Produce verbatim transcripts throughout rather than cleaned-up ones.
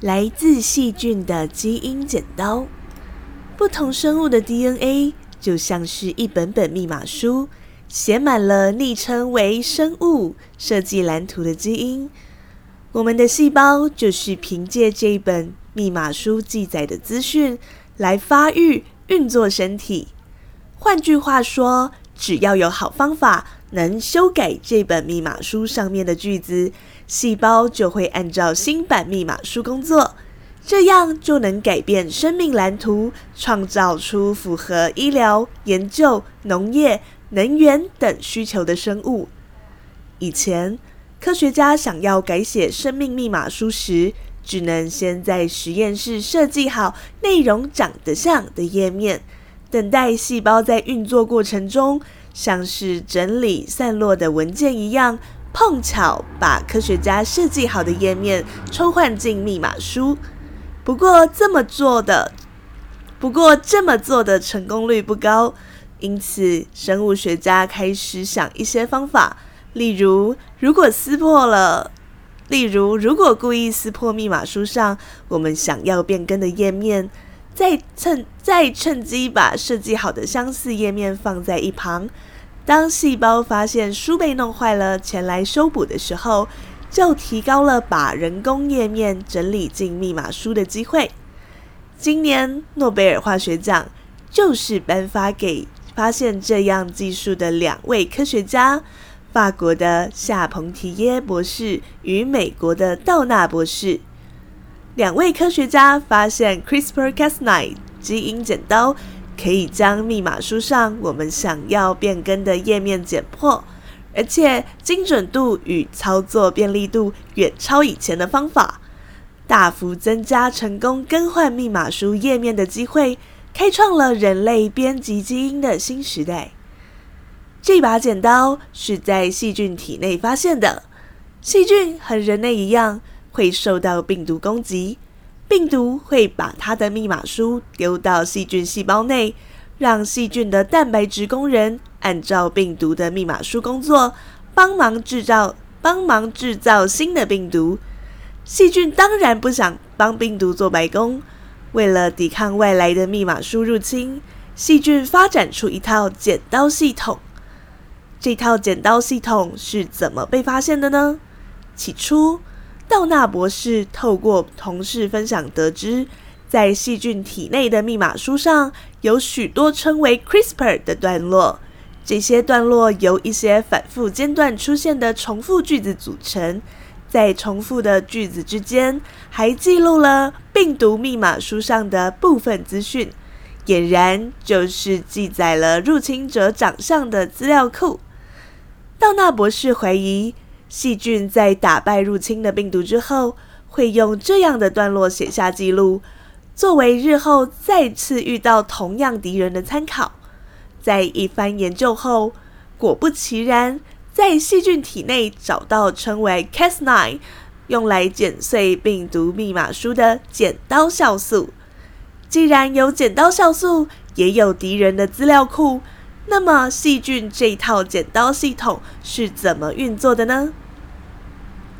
来自细菌的基因剪刀。不同生物的 D N A 就像是一本本密码书，写满了昵称为生物设计蓝图的基因。我们的细胞就是凭借这本密码书记载的资讯来发育运作身体。换句话说，只要有好方法能修改这本密码书上面的句子，细胞就会按照新版密码书工作，这样就能改变生命蓝图，创造出符合医疗、研究、农业、能源等需求的生物。以前，科学家想要改写生命密码书时，只能先在实验室设计好内容长得像的页面，等待细胞在运作过程中，像是整理散落的文件一样，碰巧把科学家设计好的页面抽换进密码书。不过这么做的，不过这么做的成功率不高，因此生物学家开始想一些方法，例如如果撕破了，例如如果故意撕破密码书上我们想要变更的页面，再趁再趁机把设计好的相似页面放在一旁，当细胞发现书被弄坏了前来修补的时候，就提高了把人工页面整理进密码书的机会。今年诺贝尔化学奖就是颁发给发现这样技术的两位科学家，法国的夏彭提耶博士与美国的道纳博士。两位科学家发现 CRISPR-Cas 九 基因剪刀可以将密码书上我们想要变更的页面剪破，而且精准度与操作便利度远超以前的方法，大幅增加成功更换密码书页面的机会，开创了人类编辑基因的新时代。这把剪刀是在细菌体内发现的。细菌和人类一样会受到病毒攻击，病毒会把它的密码书丢到细菌细胞内，让细菌的蛋白质工人按照病毒的密码书工作，帮忙制造帮忙制造新的病毒。细菌当然不想帮病毒做白工，为了抵抗外来的密码书入侵，细菌发展出一套剪刀系统。这套剪刀系统是怎么被发现的呢？起初，道纳博士透过同事分享得知，在细菌体内的密码书上有许多称为 CRISPR 的段落，这些段落由一些反复间断出现的重复句子组成，在重复的句子之间还记录了病毒密码书上的部分资讯，俨然就是记载了入侵者长相的资料库。道纳博士怀疑，细菌在打败入侵的病毒之后，会用这样的段落写下记录，作为日后再次遇到同样敌人的参考。在一番研究后，果不其然，在细菌体内找到称为 Cas 九 用来剪碎病毒密码书的剪刀酵素。既然有剪刀酵素，也有敌人的资料库，那么细菌这套剪刀系统是怎么运作的呢？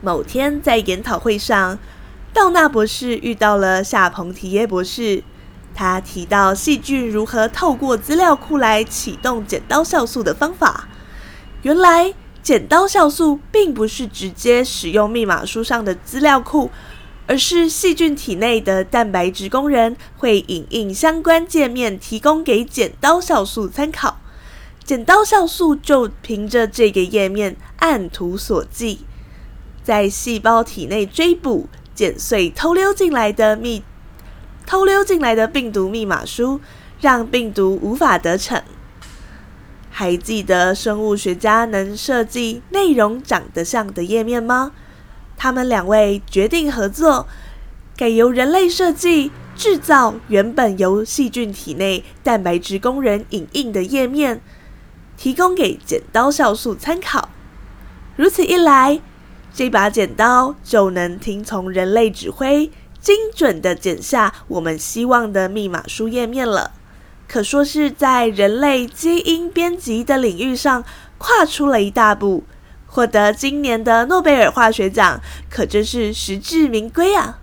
某天在研讨会上，道纳博士遇到了夏彭提耶博士，他提到细菌如何透过资料库来启动剪刀酵素的方法。原来剪刀酵素并不是直接使用密码书上的资料库，而是细菌体内的蛋白质工人会影印相关界面提供给剪刀酵素参考，剪刀酵素就凭着这个页面按图索骥，在细胞体内追捕、剪碎偷溜进来的密偷溜进来的病毒密码书，让病毒无法得逞。还记得生物学家能设计内容长得像的页面吗？他们两位决定合作，改由人类设计制造原本由细菌体内蛋白质工人影印的页面，提供给剪刀酵素参考。如此一来，这把剪刀就能听从人类指挥，精准地剪下我们希望的密码书页面了，可说是在人类基因编辑的领域上跨出了一大步，获得今年的诺贝尔化学奖，可真是实至名归啊！